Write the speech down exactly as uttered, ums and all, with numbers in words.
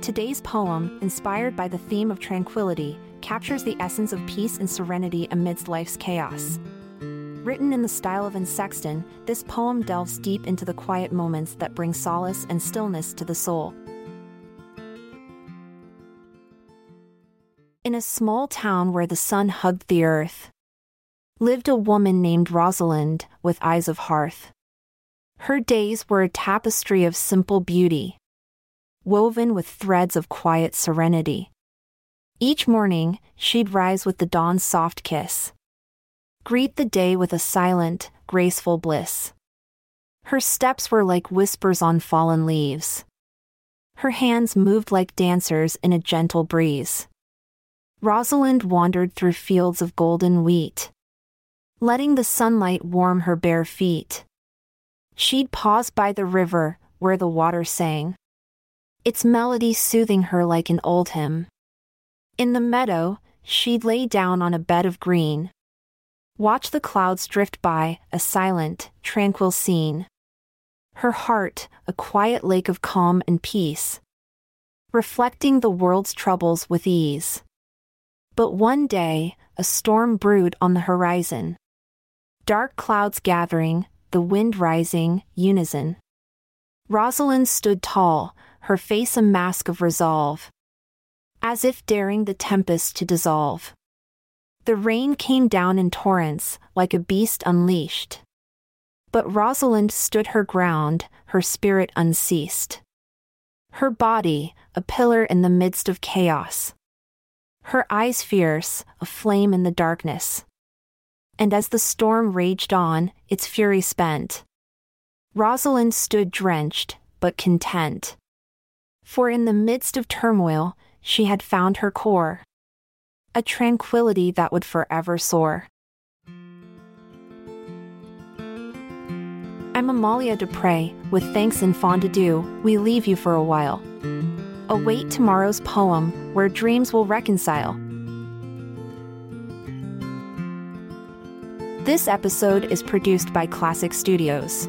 Today's poem, inspired by the theme of tranquility, captures the essence of peace and serenity amidst life's chaos. Written in the style of Anne Sexton, this poem delves deep into the quiet moments that bring solace and stillness to the soul. In a small town where the sun hugged the earth, lived a woman named Rosalind, with eyes of hearth. Her days were a tapestry of simple beauty, woven with threads of quiet serenity. Each morning, she'd rise with the dawn's soft kiss, greet the day with a silent, graceful bliss. Her steps were like whispers on fallen leaves. Her hands moved like dancers in a gentle breeze. Rosalind wandered through fields of golden wheat, letting the sunlight warm her bare feet. She'd pause by the river, where the water sang, its melody soothing her like an old hymn. In the meadow, she'd lay down on a bed of green, watch the clouds drift by, a silent, tranquil scene. Her heart, a quiet lake of calm and peace, reflecting the world's troubles with ease. But one day, a storm brewed on the horizon, dark clouds gathering, the wind rising, unison. Rosalind stood tall, her face a mask of resolve, as if daring the tempest to dissolve. The rain came down in torrents, like a beast unleashed. But Rosalind stood her ground, her spirit unceased. Her body, a pillar in the midst of chaos. Her eyes fierce, a flame in the darkness. And as the storm raged on, its fury spent, Rosalind stood drenched, but content. For in the midst of turmoil, she had found her core, a tranquility that would forever soar. I'm Amalia Dupre, with thanks and fond adieu, we leave you for a while. Await tomorrow's poem, where dreams will reconcile. This episode is produced by Klassic Studios.